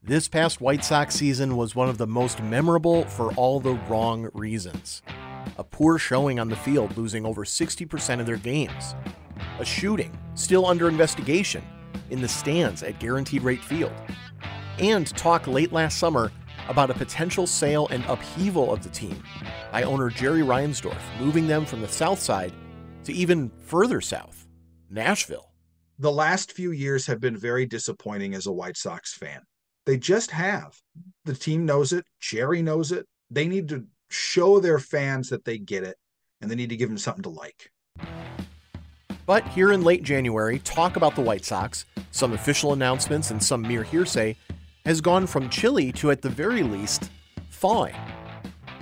This past White Sox season was one of the most memorable for all the wrong reasons. A poor showing on the field, losing over 60% of their games. A shooting, still under investigation, in the stands at Guaranteed Rate Field. And talk late last summer about a potential sale and upheaval of the team by owner Jerry Reinsdorf, moving them from the south side to even further south, Nashville. The last few years have been very disappointing as a White Sox fan. They just have. The team knows it. Jerry knows it. They need to show their fans that they get it, and they need to give them something to like. But here in late January, talk about the White Sox, some official announcements and some mere hearsay, has gone from chilly to, at the very least, thawing.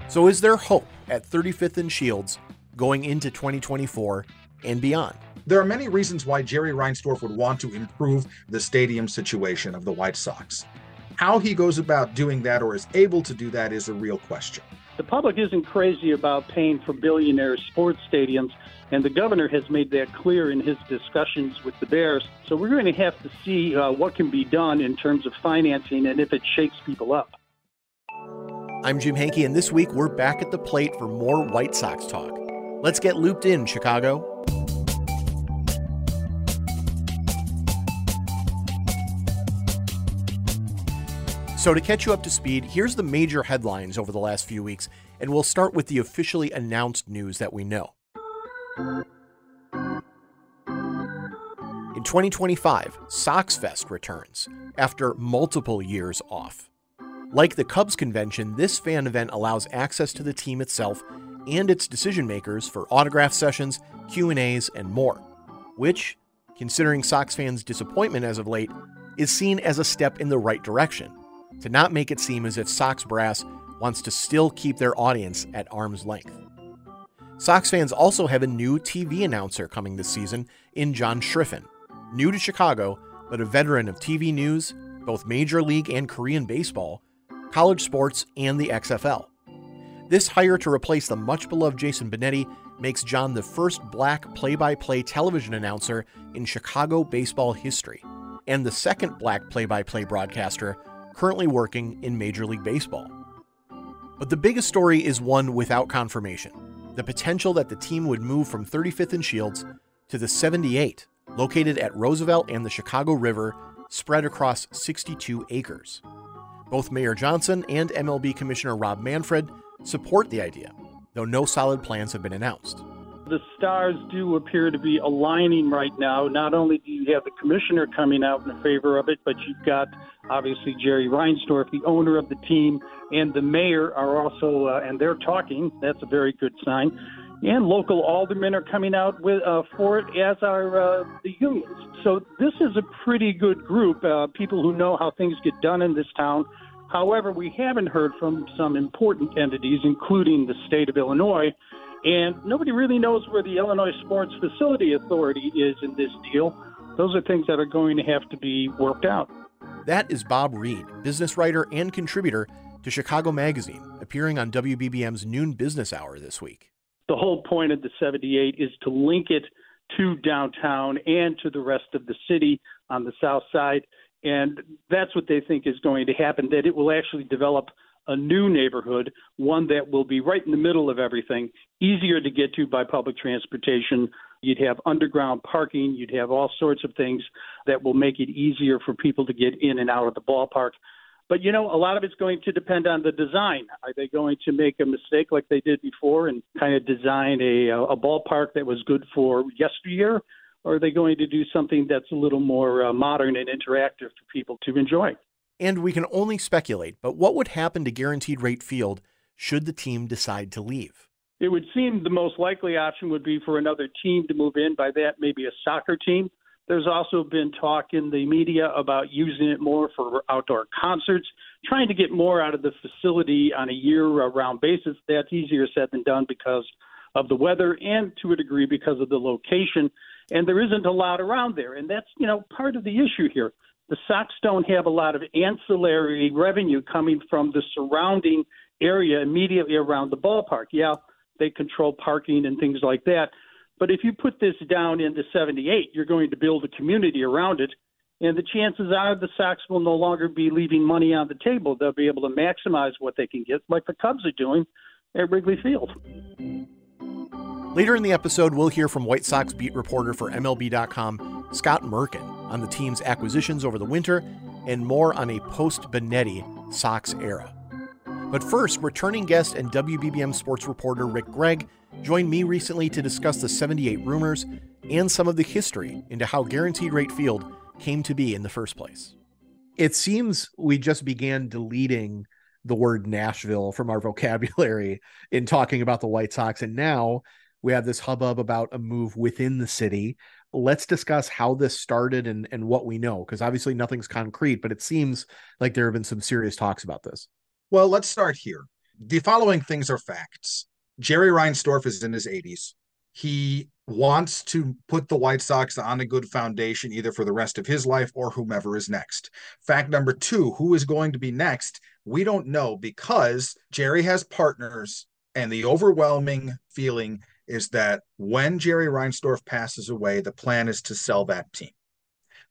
So is there hope at 35th and Shields going into 2024 and beyond? There are many reasons why Jerry Reinsdorf would want to improve the stadium situation of the White Sox. How he goes about doing that, or is able to do that, is a real question. The public isn't crazy about paying for billionaire sports stadiums, and the governor has made that clear in his discussions with the Bears. So we're going to have to see what can be done in terms of financing and if it shakes people up. I'm Jim Hanke, and this week we're back at the plate for more White Sox talk. Let's get looped in, Chicago. So to catch you up to speed, here's the major headlines over the last few weeks, and we'll start with the officially announced news that we know. In 2025, SoxFest returns after multiple years off. Like the Cubs convention, this fan event allows access to the team itself and its decision makers for autograph sessions, Q&As, and more, which, considering Sox fans' disappointment as of late, is seen as a step in the right direction, to not make it seem as if Sox brass wants to still keep their audience at arm's length. Sox fans also have a new TV announcer coming this season in John Schriffen, new to Chicago, but a veteran of TV news, both Major League and Korean baseball, college sports, and the XFL. This hire to replace the much-beloved Jason Benetti makes John the first black play-by-play television announcer in Chicago baseball history, and the second black play-by-play broadcaster currently working in Major League Baseball. But the biggest story is one without confirmation, the potential that the team would move from 35th and Shields to the 78, located at Roosevelt and the Chicago River, spread across 62 acres. Both Mayor Johnson and MLB Commissioner Rob Manfred support the idea, though no solid plans have been announced. The stars do appear to be aligning right now. Not only do you have the commissioner coming out in favor of it, but you've got, obviously, Jerry Reinsdorf, the owner of the team, and the mayor are also, and they're talking. That's a very good sign. And local aldermen are coming out with for it, as are the unions. So this is a pretty good group, people who know how things get done in this town. However, we haven't heard from some important entities, including the state of Illinois, and nobody really knows where the Illinois Sports Facility Authority is in this deal. Those are things that are going to have to be worked out. That is Bob Reed, business writer and contributor to Chicago Magazine, appearing on WBBM's Noon Business Hour this week. The whole point of the 78 is to link it to downtown and to the rest of the city on the south side. And that's what they think is going to happen, that it will actually develop a new neighborhood, one that will be right in the middle of everything, easier to get to by public transportation, You'd have underground parking. You'd have all sorts of things that will make it easier for people to get in and out of the ballpark. But, you know, a lot of it's going to depend on the design. Are they going to make a mistake like they did before and kind of design a ballpark that was good for yesteryear? Or are they going to do something that's a little more modern and interactive for people to enjoy? And we can only speculate, but what would happen to Guaranteed Rate Field should the team decide to leave? It would seem the most likely option would be for another team to move in. By that, maybe a soccer team. There's also been talk in the media about using it more for outdoor concerts, trying to get more out of the facility on a year-round basis. That's easier said than done because of the weather and, to a degree, because of the location. And there isn't a lot around there. And that's, you know, part of the issue here. The Sox don't have a lot of ancillary revenue coming from the surrounding area immediately around the ballpark. Yeah, they control parking and things like that. But if you put this down into 78, you're going to build a community around it. And the chances are the Sox will no longer be leaving money on the table. They'll be able to maximize what they can get, like the Cubs are doing at Wrigley Field. Later in the episode, we'll hear from White Sox beat reporter for MLB.com, Scott Merkin, on the team's acquisitions over the winter and more on a post-Benetti Sox era. But first, returning guest and WBBM sports reporter Rick Gregg joined me recently to discuss the 78 rumors and some of the history into how Guaranteed Rate Field came to be in the first place. It seems we just began deleting the word Nashville from our vocabulary in talking about the White Sox, and now we have this hubbub about a move within the city. Let's discuss how this started and what we know, because obviously nothing's concrete, but it seems like there have been some serious talks about this. Well, let's start here. The following things are facts. Jerry Reinsdorf is in his 80s. He wants to put the White Sox on a good foundation, either for the rest of his life or whomever is next. Fact number two, who is going to be next? We don't know, because Jerry has partners, and the overwhelming feeling is that when Jerry Reinsdorf passes away, the plan is to sell that team.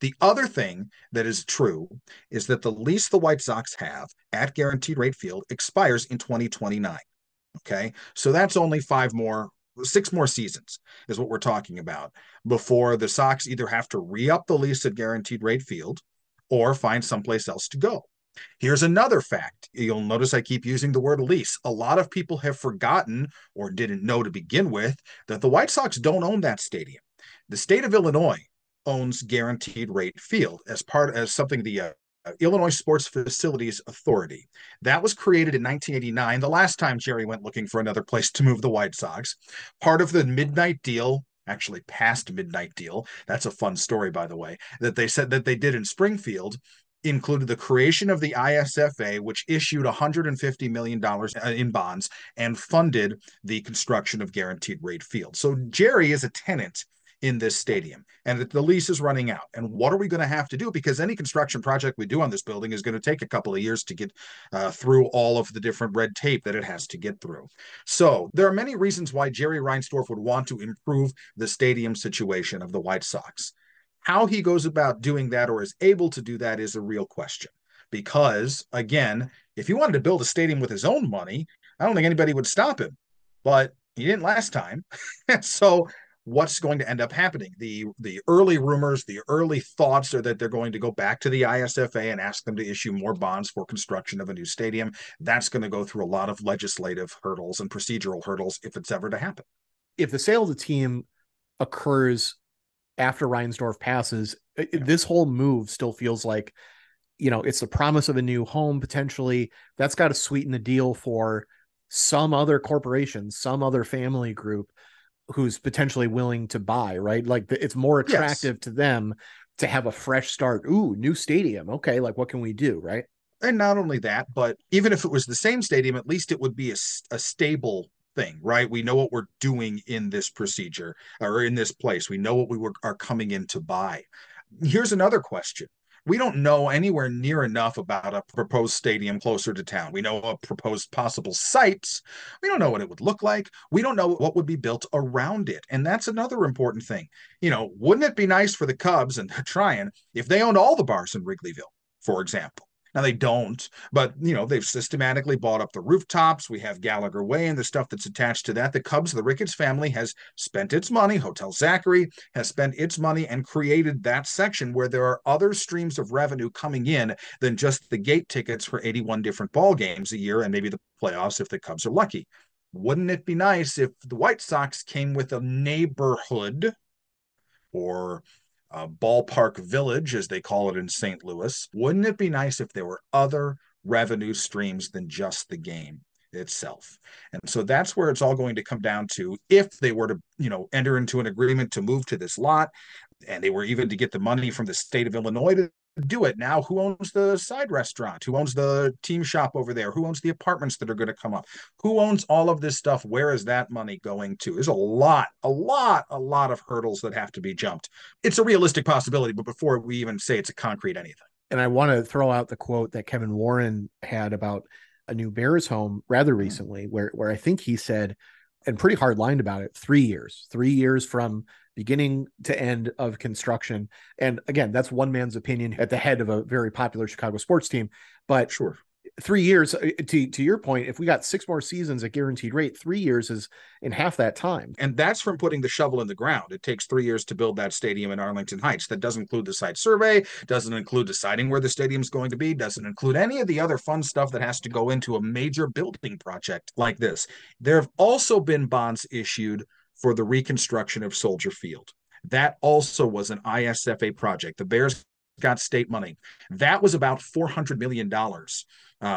The other thing that is true is that the lease the White Sox have at Guaranteed Rate Field expires in 2029. Okay, so that's only six more seasons is what we're talking about before the Sox either have to re-up the lease at Guaranteed Rate Field or find someplace else to go. Here's another fact. You'll notice I keep using the word lease. A lot of people have forgotten or didn't know to begin with that the White Sox don't own that stadium. The state of Illinois owns Guaranteed Rate Field as something the Illinois Sports Facility Authority. That was created in 1989, the last time Jerry went looking for another place to move the White Sox. Part of the midnight deal, actually past midnight deal, that's a fun story, by the way, that they said that they did in Springfield, included the creation of the ISFA, which issued $150 million in bonds and funded the construction of Guaranteed Rate Field. So Jerry is a tenant in this stadium, and the lease is running out. And what are we going to have to do? Because any construction project we do on this building is going to take a couple of years to get through all of the different red tape that it has to get through. So there are many reasons why Jerry Reinsdorf would want to improve the stadium situation of the White Sox. How he goes about doing that or is able to do that is a real question. Because, again, if he wanted to build a stadium with his own money, I don't think anybody would stop him. But he didn't last time. So what's going to end up happening? The early rumors, the early thoughts are that they're going to go back to the ISFA and ask them to issue more bonds for construction of a new stadium. That's going to go through a lot of legislative hurdles and procedural hurdles if it's ever to happen. If the sale of the team occurs after Reinsdorf passes, this whole move still feels like, you know, it's the promise of a new home potentially. That's got to sweeten the deal for some other corporation, some other family group who's potentially willing to buy, right? Like it's more attractive to them to have a fresh start. Ooh, new stadium. Okay. Like what can we do? Right. And not only that, but even if it was the same stadium, at least it would be a stable thing, right? We know what we're doing in this procedure or in this place. We know what we are coming in to buy. Here's another question. We don't know anywhere near enough about a proposed stadium closer to town. We know a proposed possible sites. We don't know what it would look like. We don't know what would be built around it. And that's another important thing. You know, wouldn't it be nice for the Cubs, and they're trying, if they owned all the bars in Wrigleyville, for example? Now they don't, but you know, they've systematically bought up the rooftops. We have Gallagher Way and the stuff that's attached to that. The Cubs, the Ricketts family has spent its money. Hotel Zachary has spent its money and created that section where there are other streams of revenue coming in than just the gate tickets for 81 different ball games a year and maybe the playoffs if the Cubs are lucky. Wouldn't it be nice if the White Sox came with a neighborhood or a ballpark village, as they call it in St. Louis? Wouldn't it be nice if there were other revenue streams than just the game itself? And so that's where it's all going to come down to. If they were to, you know, enter into an agreement to move to this lot, and they were even to get the money from the state of Illinois to do it. Now, who owns the side restaurant? Who owns the team shop over there? Who owns the apartments that are going to come up? Who owns all of this stuff? Where is that money going to? There's a lot of hurdles that have to be jumped. It's a realistic possibility, but before we even say it's a concrete anything. And I want to throw out the quote that Kevin Warren had about a new Bears home rather recently, where I think he said, and pretty hard lined about it, 3 years from beginning to end of construction. And again, that's one man's opinion at the head of a very popular Chicago sports team, but sure. 3 years to your point, if we got 6 more seasons at guaranteed rate, 3 years is in half that time. And that's from putting the shovel in the ground. It takes 3 years to build that stadium in Arlington Heights. That doesn't include the site survey, doesn't include deciding where the stadium's going to be, doesn't include any of the other fun stuff that has to go into a major building project like this. There have also been bonds issued for the reconstruction of Soldier Field. That also was an ISFA project. The Bears got state money. That was about $400 million,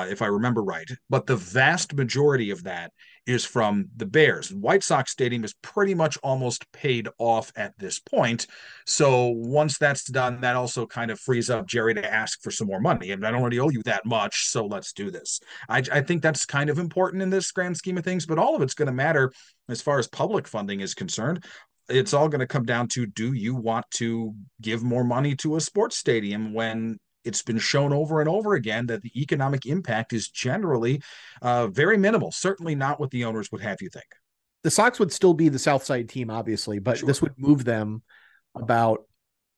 if I remember right. But the vast majority of that is from the Bears. White Sox Stadium is pretty much almost paid off at this point. So once that's done, that also kind of frees up Jerry to ask for some more money. And I don't already owe you that much, so let's do this. I think that's kind of important in this grand scheme of things, but all of it's going to matter as far as public funding is concerned. It's all going to come down to, do you want to give more money to a sports stadium when it's been shown over and over again that the economic impact is generally very minimal, certainly not what the owners would have you think. The Sox would still be the South Side team, obviously, but This would move them about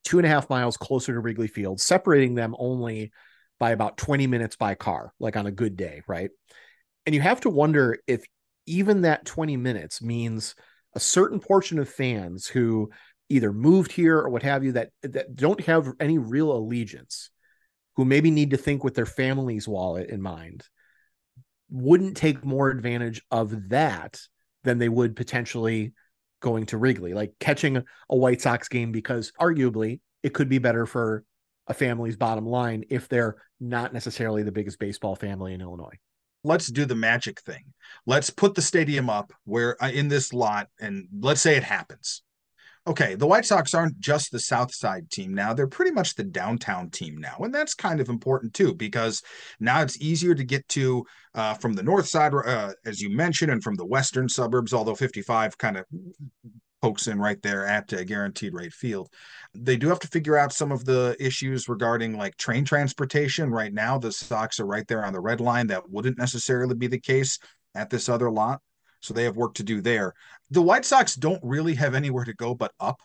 2.5 miles closer to Wrigley Field, separating them only by about 20 minutes by car, like on a good day, right? And you have to wonder if even that 20 minutes means a certain portion of fans who either moved here or what have you that don't have any real allegiance, who maybe need to think with their family's wallet in mind, wouldn't take more advantage of that than they would potentially going to Wrigley, like catching a White Sox game, because arguably it could be better for a family's bottom line if they're not necessarily the biggest baseball family in Illinois. Let's do the magic thing. Let's put the stadium up where in this lot, and let's say it happens. Okay, the White Sox aren't just the South Side team now. They're pretty much the downtown team now. And that's kind of important too, because now it's easier to get to from the north side, as you mentioned, and from the western suburbs, although 55 kind of pokes in right there at Guaranteed Rate Field. They do have to figure out some of the issues regarding like train transportation. Right now, the Sox are right there on the red line. That wouldn't necessarily be the case at this other lot. So they have work to do there. The White Sox don't really have anywhere to go but up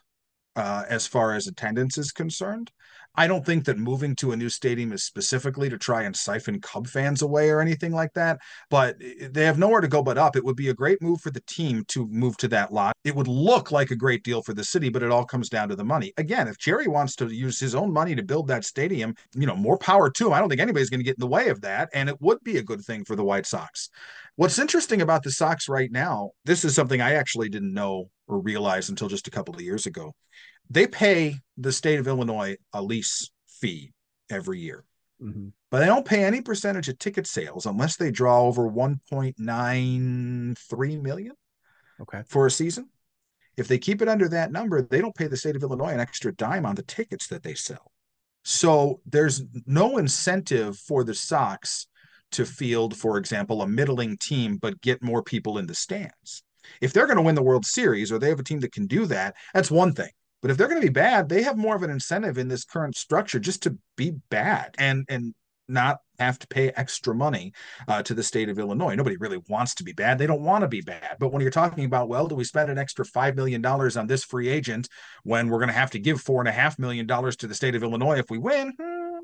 as far as attendance is concerned. I don't think that moving to a new stadium is specifically to try and siphon Cub fans away or anything like that, but they have nowhere to go but up. It would be a great move for the team to move to that lot. It would look like a great deal for the city, but it all comes down to the money. Again, if Jerry wants to use his own money to build that stadium, you know, more power to him. I don't think anybody's going to get in the way of that, and it would be a good thing for the White Sox. What's interesting about the Sox right now, this is something I actually didn't know or realize until just a couple of years ago. They pay the state of Illinois a lease fee every year, but they don't pay any percentage of ticket sales unless they draw over 1.93 million for a season. If they keep it under that number, they don't pay the state of Illinois an extra dime on the tickets that they sell. So there's no incentive for the Sox to field, for example, a middling team, but get more people in the stands. If they're going to win the World Series or they have a team that can do that, that's one thing. But if they're going to be bad, they have more of an incentive in this current structure just to be bad and not have to pay extra money to the state of Illinois. Nobody really wants to be bad. They don't want to be bad. But when you're talking about, well, do we spend an extra $5 million on this free agent when we're going to have to give $4.5 million to the state of Illinois if we win?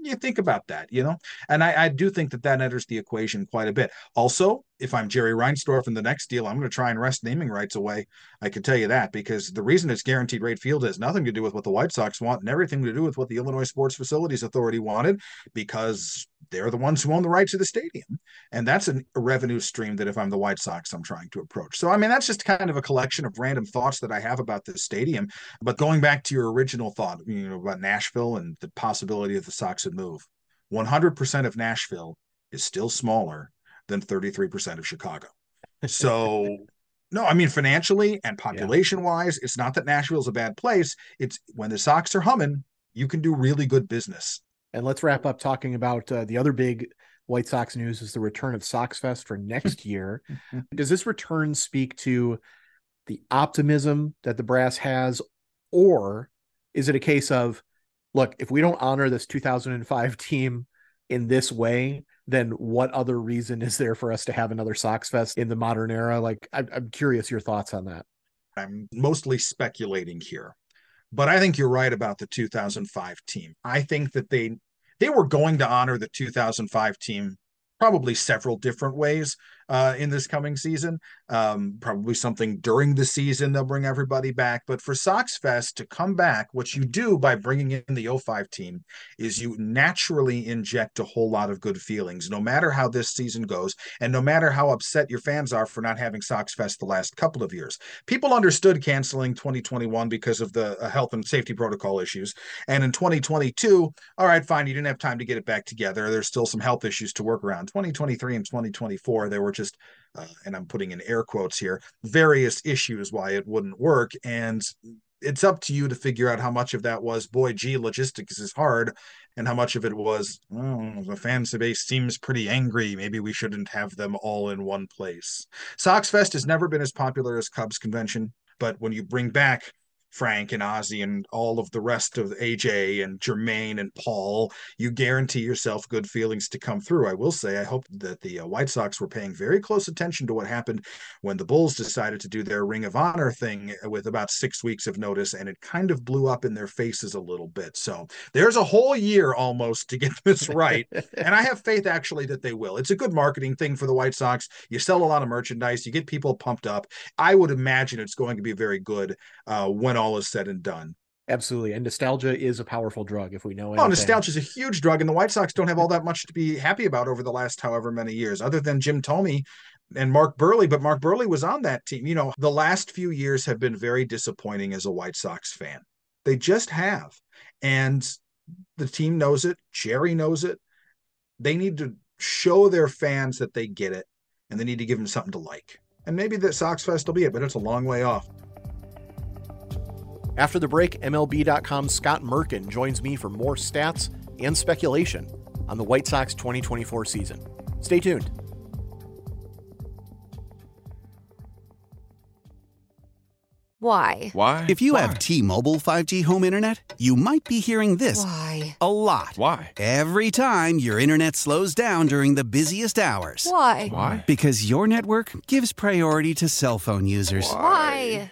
you think about that, you know? And I do think that that enters the equation quite a bit. Also, if I'm Jerry Reinsdorf in the next deal, I'm going to try and wrest naming rights away. I can tell you that, because the reason it's guaranteed rate field has nothing to do with what the White Sox want and everything to do with what the Illinois Sports Facilities Authority wanted, because they're the ones who own the rights to the stadium. And that's a revenue stream that if I'm the White Sox, I'm trying to approach. So, I mean, that's just kind of a collection of random thoughts that I have about this stadium. But going back to your original thought, you know, about Nashville and the possibility of the Sox would move, 100% of Nashville is still smaller than 33% of Chicago. So, no, I mean, financially and population-wise, it's not that Nashville's a bad place. It's when the Sox are humming, you can do really good business. And let's wrap up talking about the other big White Sox news is the return of SoxFest for next year. Does this return speak to the optimism that the brass has, or is it a case of, look, if we don't honor this 2005 team in this way, then what other reason is there for us to have another SoxFest in the modern era? Like, I'm curious your thoughts on that. I'm mostly speculating here, but I think you're right about the 2005 team. I think that they were going to honor the 2005 team probably several different ways in this coming season. Probably something during the season, they'll bring everybody back. But for SoxFest to come back, what you do by bringing in the 05 team is you naturally inject a whole lot of good feelings, no matter how this season goes, and no matter how upset your fans are for not having SoxFest the last couple of years. People understood canceling 2021 because of the health and safety protocol issues. And in 2022, all right, fine, you didn't have time to get it back together. There's still some health issues to work around. 2023 and 2024, there were just, and I'm putting in air quotes here, various issues why it wouldn't work. And it's up to you to figure out how much of that was, boy, gee, logistics is hard, and how much of it was, oh, the fan base seems pretty angry, maybe we shouldn't have them all in one place. SoxFest has never been as popular as Cubs convention, but when you bring back Frank and Ozzy and all of the rest of AJ and Jermaine and Paul, you guarantee yourself good feelings to come through. I will say, I hope that the White Sox were paying very close attention to what happened when the Bulls decided to do their Ring of Honor thing with about 6 weeks of notice, and it kind of blew up in their faces a little bit. So there's a whole year almost to get this right. And I have faith actually that they will. It's a good marketing thing for the White Sox. You sell a lot of merchandise, you get people pumped up. I would imagine it's going to be very good when all is said and done. Absolutely. And nostalgia is a powerful drug, if we know it. Oh, nostalgia is a huge drug, and the White Sox don't have all that much to be happy about over the last however many years, other than Jim Thome and Mark Burley. But Mark Burley was on that team. You know, the last few years have been very disappointing as a White Sox fan. They just have. And the team knows it. Jerry knows it. They need to show their fans that they get it, and they need to give them something to like. And maybe the SoxFest will be it, but it's a long way off. After the break, MLB.com's Scott Merkin joins me for more stats and speculation on the White Sox 2024 season. Stay tuned. Why? Why? If you have T-Mobile 5G home internet, you might be hearing this a lot. Why? Every time your internet slows down during the busiest hours. Why? Because your network gives priority to cell phone users. Why?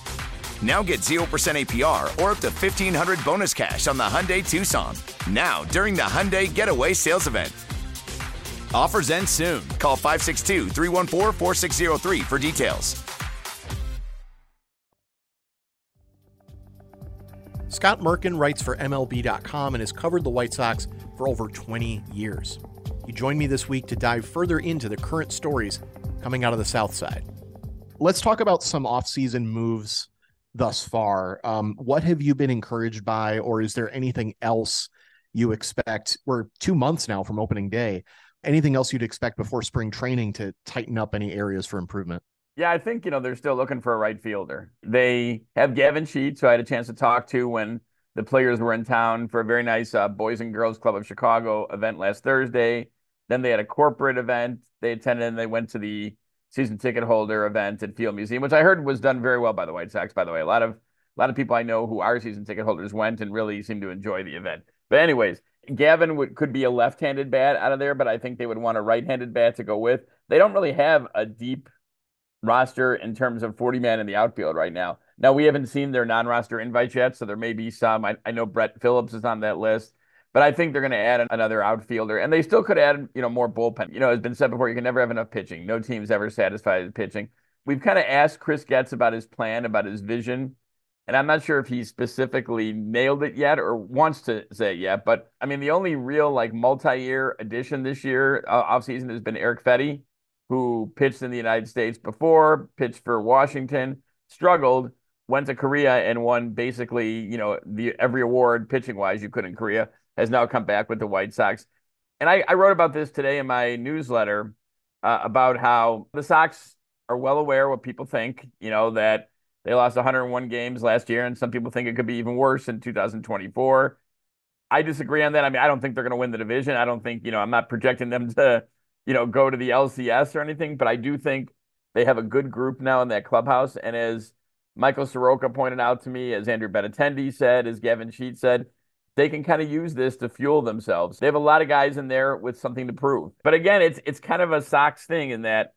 Now get 0% APR or up to $1,500 bonus cash on the Hyundai Tucson. Now, during the Hyundai Getaway Sales Event. Offers end soon. Call 562-314-4603 for details. Scott Merkin writes for MLB.com and has covered the White Sox for over 20 years. He joined me this week to dive further into the current stories coming out of the South Side. Let's talk about some offseason moves thus far. What have you been encouraged by, or is there anything else you expect? We're 2 months now from opening day. Anything else you'd expect before spring training to tighten up any areas for improvement? Yeah, I think, they're still looking for a right fielder. They have Gavin Sheets, who I had a chance to talk to when the players were in town for a very nice Boys and Girls Club of Chicago event last Thursday. Then they had a corporate event they attended, and they went to the season ticket holder event at Field Museum, which I heard was done very well by the White Sox, by the way. A lot of people I know who are season ticket holders went and really seemed to enjoy the event. But anyways, Gavin could be a left-handed bat out of there, but I think they would want a right-handed bat to go with. They don't really have a deep roster in terms of 40-man in the outfield right now. Now, we haven't seen their non-roster invites yet, so there may be some. I know Brett Phillips is on that list. But I think they're going to add another outfielder. And they still could add, more bullpen. It's been said before, you can never have enough pitching. No team's ever satisfied with pitching. We've kind of asked Chris Getz about his plan, about his vision. And I'm not sure if he specifically nailed it yet or wants to say it yet. But, the only real, multi-year addition this year, offseason, has been Eric Fetty, who pitched in the United States before, pitched for Washington, struggled, went to Korea and won basically, every award pitching-wise you could in Korea. Has now come back with the White Sox. And I wrote about this today in my newsletter about how the Sox are well aware what people think, that they lost 101 games last year, and some people think it could be even worse in 2024. I disagree on that. I don't think they're going to win the division. I don't think, I'm not projecting them to, go to the LCS or anything, but I do think they have a good group now in that clubhouse. And as Michael Soroka pointed out to me, as Andrew Benintendi said, as Gavin Sheets said, they can kind of use this to fuel themselves. They have a lot of guys in there with something to prove. But again, it's kind of a Sox thing in that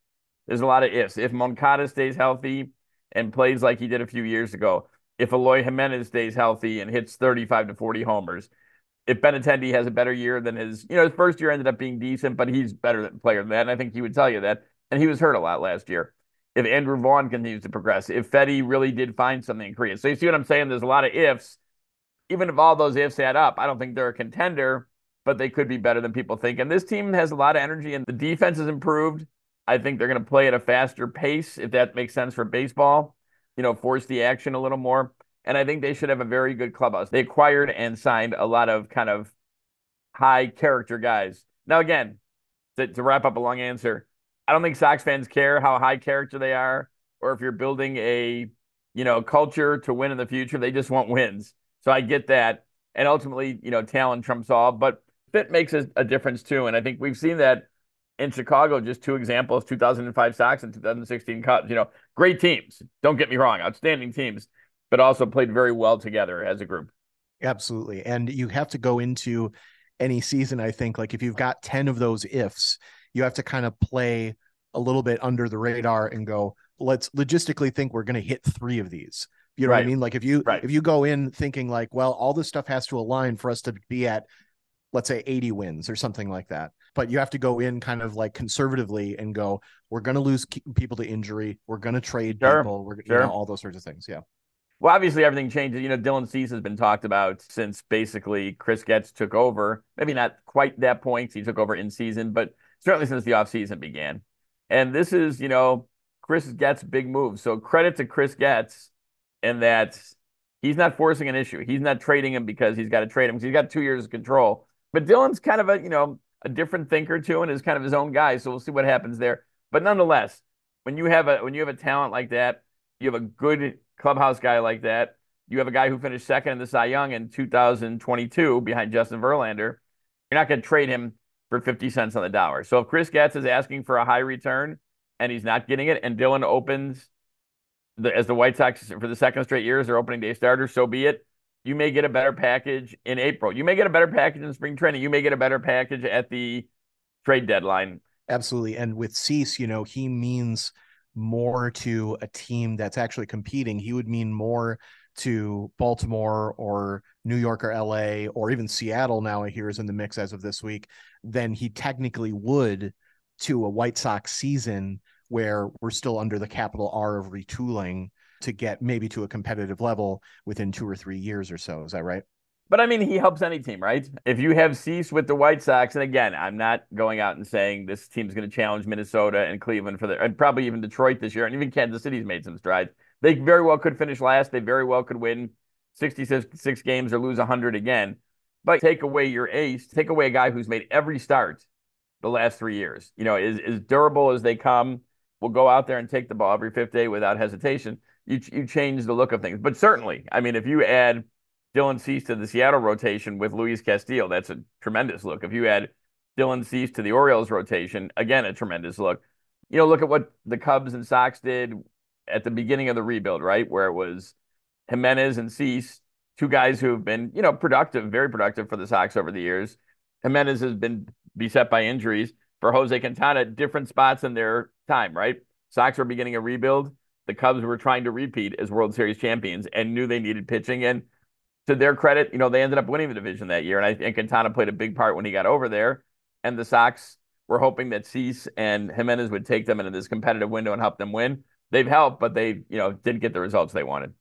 there's a lot of ifs. If Moncada stays healthy and plays like he did a few years ago, if Eloy Jimenez stays healthy and hits 35 to 40 homers, if Benintendi has a better year than his, his first year ended up being decent, but he's better player than that, and I think he would tell you that. And he was hurt a lot last year. If Andrew Vaughn continues to progress, if Fetty really did find something in Korea. So you see what I'm saying? There's a lot of ifs. Even if all those ifs add up, I don't think they're a contender, but they could be better than people think. And this team has a lot of energy, and the defense has improved. I think they're going to play at a faster pace, if that makes sense for baseball, force the action a little more. And I think they should have a very good clubhouse. They acquired and signed a lot of kind of high character guys. Now, again, to wrap up a long answer, I don't think Sox fans care how high character they are, or if you're building a, culture to win in the future. They just want wins. So I get that. And ultimately, talent trumps all, but fit makes a difference too. And I think we've seen that in Chicago, just two examples, 2005 Sox and 2016 Cubs, great teams. Don't get me wrong, outstanding teams, but also played very well together as a group. Absolutely. And you have to go into any season, I think, if you've got 10 of those ifs, you have to kind of play a little bit under the radar and go, let's logistically think we're going to hit three of these. You know right. What I mean? If you go in thinking all this stuff has to align for us to be at, let's say, 80 wins or something like that. But you have to go in kind of conservatively and go, we're going to lose people to injury. We're going to trade people. We're all those sorts of things. Yeah. Well, obviously everything changes. Dylan Cease has been talked about since basically Chris Getz took over. Maybe not quite that point. He took over in season, but certainly since the offseason began. And this is, Chris Getz' big move. So credit to Chris Getz. And that he's not forcing an issue. He's not trading him because he's got to trade him, because he's got 2 years of control. But Dylan's kind of a, a different thinker too, and is kind of his own guy. So we'll see what happens there. But nonetheless, when you have a talent like that, you have a good clubhouse guy like that. You have a guy who finished second in the Cy Young in 2022 behind Justin Verlander. You're not going to trade him for 50 cents on the dollar. So if Chris Getz is asking for a high return and he's not getting it, and Dylan opens as the White Sox for the second straight year as their opening day starter, so be it. You may get a better package in April. You may get a better package in spring training. You may get a better package at the trade deadline. Absolutely. And with Cease, you know, he means more to a team that's actually competing. He would mean more to Baltimore or New York or LA or even Seattle, now I hear is in the mix as of this week, than he technically would to a White Sox season where we're still under the capital R of retooling to get maybe to a competitive level within 2 or 3 years or so. Is that right? But I mean, he helps any team, right? If you have Cease with the White Sox, and again, I'm not going out and saying this team's going to challenge Minnesota and Cleveland and probably even Detroit this year, and even Kansas City's made some strides. They very well could finish last. They very well could win 66 games or lose 100 again. But take away your ace, take away a guy who's made every start the last 3 years, you know, is as durable as they come, will go out there and take the ball every fifth day without hesitation. You change the look of things. But certainly, I mean, if you add Dylan Cease to the Seattle rotation with Luis Castillo, that's a tremendous look. If you add Dylan Cease to the Orioles rotation, again, a tremendous look. You know, look at what the Cubs and Sox did at the beginning of the rebuild, right? Where it was Jimenez and Cease, two guys who have been, you know, productive, very productive for the Sox over the years. Jimenez has been beset by injuries. For Jose Quintana, different spots in their time, right? Sox were beginning a rebuild. The Cubs were trying to repeat as World Series champions and knew they needed pitching. And to their credit, you know, they ended up winning the division that year. And I think Quintana played a big part when he got over there. And the Sox were hoping that Cease and Jimenez would take them into this competitive window and help them win. They've helped, but they, you know, didn't get the results they wanted.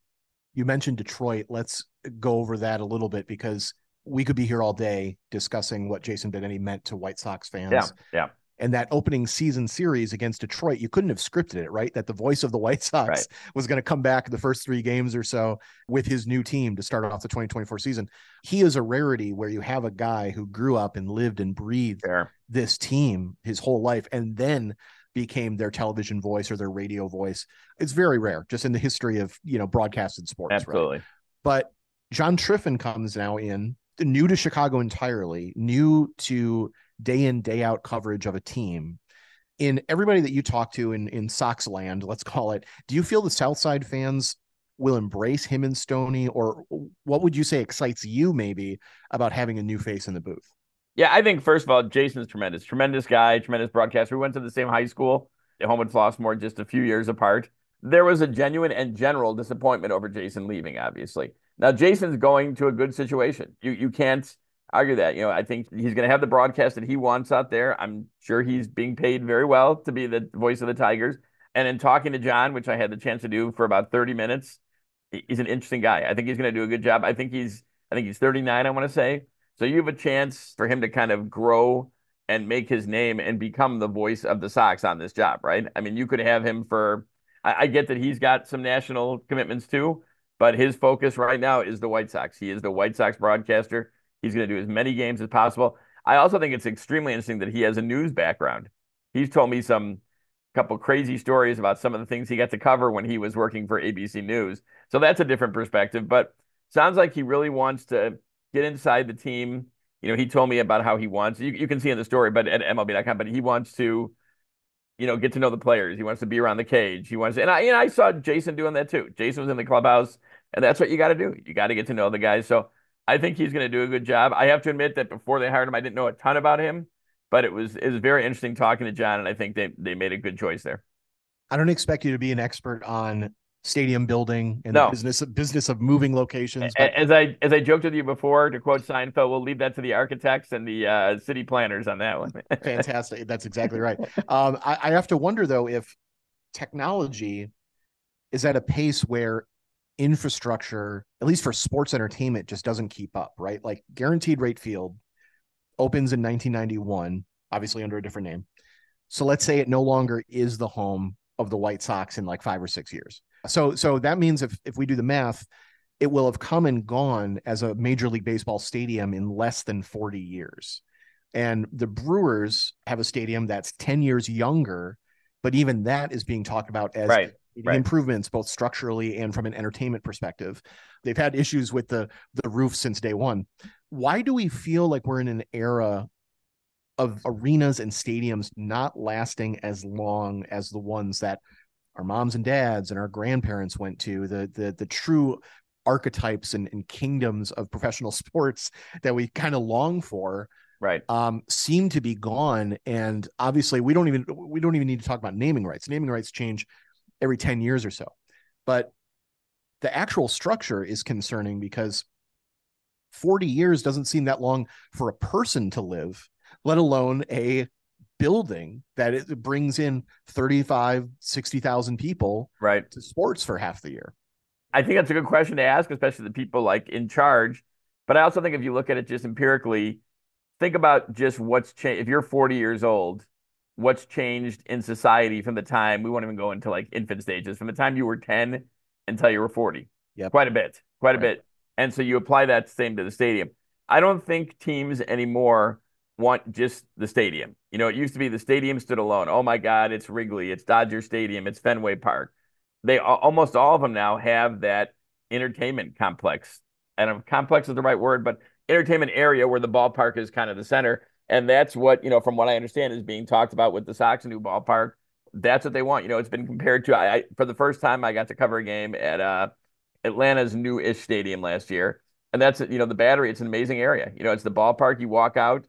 You mentioned Detroit. Let's go over that a little bit, because we could be here all day discussing what Jason Benetti meant to White Sox fans. Yeah. And that opening season series against Detroit, you couldn't have scripted it, right? That the voice of the White Sox was going to come back the first three games or so with his new team to start off the 2024 season. He is a rarity where you have a guy who grew up and lived and breathed this team his whole life and then became their television voice or their radio voice. It's very rare, just in the history of, you know, broadcasted sports. Absolutely. Right? But John Schriffen comes now in, new to Chicago entirely, new to day in, day out coverage of a team. In everybody that you talk to in Sox land, let's call it, do you feel the South Side fans will embrace him and Stoney, or what would you say excites you maybe about having a new face in the booth? Yeah, I think first of all, Jason's tremendous guy, tremendous broadcaster. We went to the same high school, Homewood Flossmoor, just a few years apart. There was a genuine and general disappointment over Jason leaving, obviously. Now, Jason's going to a good situation. You can't argue that. You know, I think he's going to have the broadcast that he wants out there. I'm sure he's being paid very well to be the voice of the Tigers. And in talking to John, which I had the chance to do for about 30 minutes, he's an interesting guy. I think he's going to do a good job. I think he's 39, I want to say. So you have a chance for him to kind of grow and make his name and become the voice of the Sox on this job, right? I mean, you could have him for, I get that he's got some national commitments too, but his focus right now is the White Sox. He is the White Sox broadcaster. He's going to do as many games as possible. I also think it's extremely interesting that he has a news background. He's told me couple crazy stories about some of the things he got to cover when he was working for ABC News. So that's a different perspective, but sounds like he really wants to get inside the team. You know, he told me about how he wants, you can see in the story, but at MLB.com, but he wants to, you know, get to know the players. He wants to be around the cage. He wants to, and I saw Jason doing that too. Jason was in the clubhouse, and that's what you got to do. You got to get to know the guys. So I think he's going to do a good job. I have to admit that before they hired him, I didn't know a ton about him, but it was very interesting talking to John, and I think they made a good choice there. I don't expect you to be an expert on stadium building and the business of moving locations. But as I joked with you before, to quote Seinfeld, we'll leave that to the architects and the city planners on that one. Fantastic. That's exactly right. I have to wonder, though, if technology is at a pace where infrastructure, at least for sports entertainment, just doesn't keep up, right? Like Guaranteed Rate Field opens in 1991, obviously under a different name. So let's say it no longer is the home of the White Sox in like 5 or 6 years. So that means if we do the math, it will have come and gone as a Major League Baseball stadium in less than 40 years. And the Brewers have a stadium that's 10 years younger, but even that is being talked about as Right. Improvements both structurally and from an entertainment perspective. They've had issues with the roof since day one. Why do we feel like we're in an era of arenas and stadiums not lasting as long as the ones that our moms and dads and our grandparents went to, the true archetypes and kingdoms of professional sports that we kind of long for? Right. Seem to be gone. And obviously we don't even need to talk about naming rights. Naming rights change every 10 years or so, but the actual structure is concerning because 40 years doesn't seem that long for a person to live, let alone a building that it brings in 35, 60,000 people right. to sports for half the year. I think that's a good question to ask, especially the people like in charge. But I also think if you look at it just empirically, think about just what's changed. If you're 40 years old, what's changed in society from the time — we won't even go into like infant stages — from the time you were 10 until you were 40. Yep. Quite a bit. And so you apply that same to the stadium. I don't think teams anymore want just the stadium. You know, it used to be the stadium stood alone. Oh my God, it's Wrigley, it's Dodger Stadium, it's Fenway Park. They almost all of them now have that entertainment complex. And a complex is the right word, but entertainment area where the ballpark is kind of the center. And that's what, you know, from what I understand, is being talked about with the Sox new ballpark. That's what they want. You know, it's been compared to — I for the first time, I got to cover a game at Atlanta's new-ish stadium last year. And that's, you know, the Battery. It's an amazing area. You know, it's the ballpark. You walk out,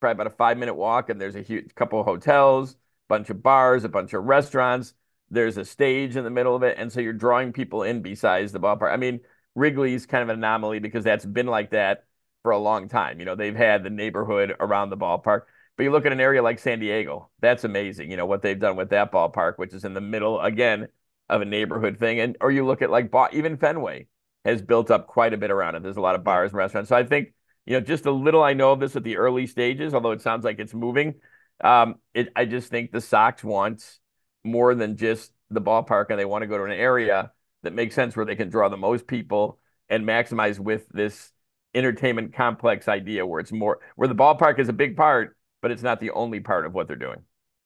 probably about a 5-minute walk, and there's a huge couple of hotels, bunch of bars, a bunch of restaurants. There's a stage in the middle of it. And so you're drawing people in besides the ballpark. I mean, Wrigley's kind of an anomaly because that's been like that for a long time. You know, they've had the neighborhood around the ballpark. But you look at an area like San Diego, that's amazing, you know, what they've done with that ballpark, which is in the middle, again, of a neighborhood thing. And or you look at like even Fenway has built up quite a bit around it. There's a lot of bars and restaurants. So I think, you know, just a little — I know of this at the early stages, although it sounds like it's moving. I just think the Sox want more than just the ballpark, and they want to go to an area that makes sense where they can draw the most people and maximize with this entertainment complex idea, where it's more — where the ballpark is a big part, but it's not the only part of what they're doing.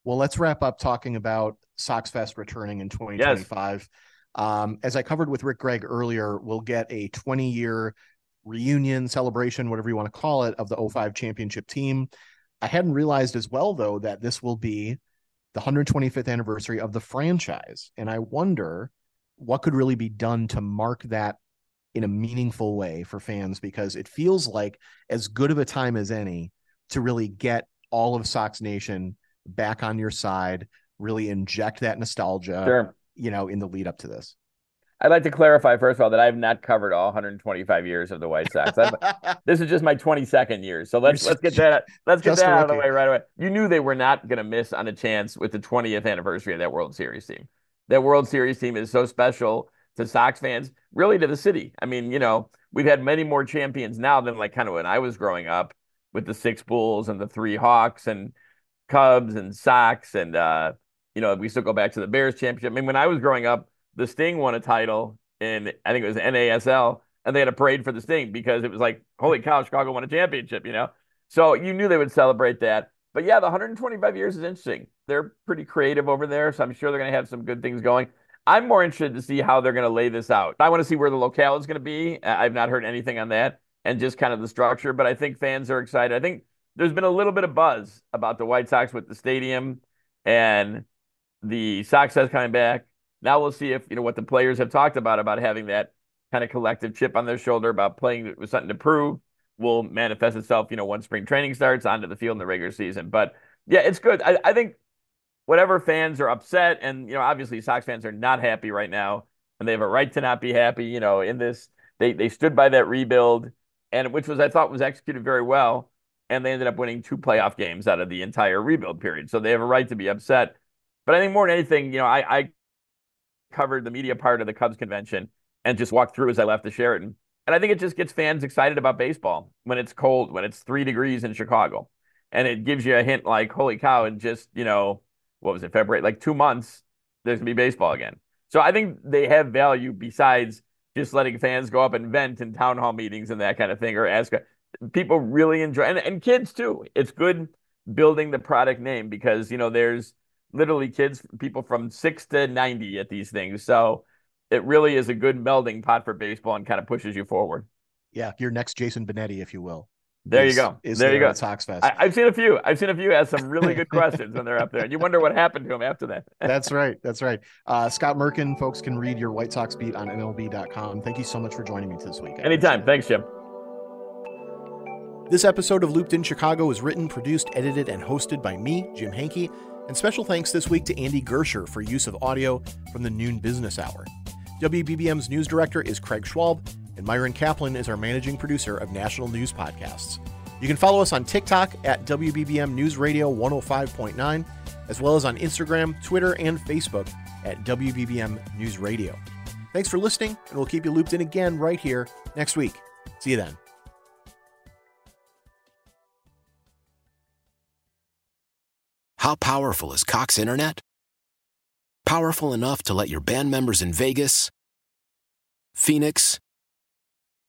Well, let's wrap up talking about SoxFest returning in 2025. Yes. As I covered with Rick Gregg earlier, we'll get a 20-year reunion, celebration, whatever you want to call it, of the 05 championship team. I hadn't realized as well, though, that this will be the 125th anniversary of the franchise. And I wonder what could really be done to mark that in a meaningful way for fans, because it feels like as good of a time as any to really get all of Sox Nation back on your side, really inject that nostalgia, sure, you know, in the lead up to this. I'd like to clarify, first of all, that I've not covered all 125 years of the White Sox. This is just my 22nd year. So let's get that out of the way right away. You knew they were not going to miss on a chance with the 20th anniversary of that World Series team. That World Series team is so special to Sox fans, really to the city. I mean, you know, we've had many more champions now than like kind of when I was growing up, with the 6 Bulls and the 3 Hawks and Cubs and Sox. And, you know, we still go back to the Bears championship. I mean, when I was growing up, the Sting won a title in, I think it was NASL, and they had a parade for the Sting because it was like, holy cow, Chicago won a championship, you know? So you knew they would celebrate that. But yeah, the 125 years is interesting. They're pretty creative over there, so I'm sure they're going to have some good things going. I'm more interested to see how they're going to lay this out. I want to see where the locale is going to be. I've not heard anything on that, and just kind of the structure, but I think fans are excited. I think there's been a little bit of buzz about the White Sox with the stadium and the Sox has coming back. Now we'll see if, you know, what the players have talked about having that kind of collective chip on their shoulder about playing with something to prove, will manifest itself, you know, once spring training starts, onto the field in the regular season. But yeah, it's good. I think whatever fans are upset, and, you know, obviously Sox fans are not happy right now, and they have a right to not be happy, you know, in this. They stood by that rebuild, and which was, I thought, was executed very well, and they ended up winning 2 playoff games out of the entire rebuild period. So they have a right to be upset. But I think more than anything, you know, I covered the media part of the Cubs convention and just walked through as I left the Sheraton. And I think it just gets fans excited about baseball when it's cold, when it's 3 degrees in Chicago. And it gives you a hint like, holy cow, and just, you know, what was it, February, like 2 months, there's going to be baseball again. So I think they have value besides just letting fans go up and vent in town hall meetings and that kind of thing, or ask. People really enjoy, and kids too. It's good building the product name because, you know, there's literally kids, people from 6 to 90 at these things. So it really is a good melding pot for baseball and kind of pushes you forward. Yeah, your next Jason Benetti, if you will. There you go. SoxFest. I've seen a few. Ask some really good questions when they're up there. And you wonder what happened to him after that. That's right. Scott Merkin, folks can read your White Sox beat on MLB.com. Thank you so much for joining me this week. Anytime. Thanks, Jim. This episode of Looped in Chicago is written, produced, edited, and hosted by me, Jim Hanke. And special thanks this week to Andy Gersher for use of audio from the noon business hour. WBBM's news director is Craig Schwab, and Myron Kaplan is our managing producer of national news podcasts. You can follow us on TikTok at WBBM Newsradio 105.9, as well as on Instagram, Twitter, and Facebook at WBBM Newsradio. Thanks for listening, and we'll keep you looped in again right here next week. See you then. How powerful is Cox Internet? Powerful enough to let your band members in Vegas, Phoenix,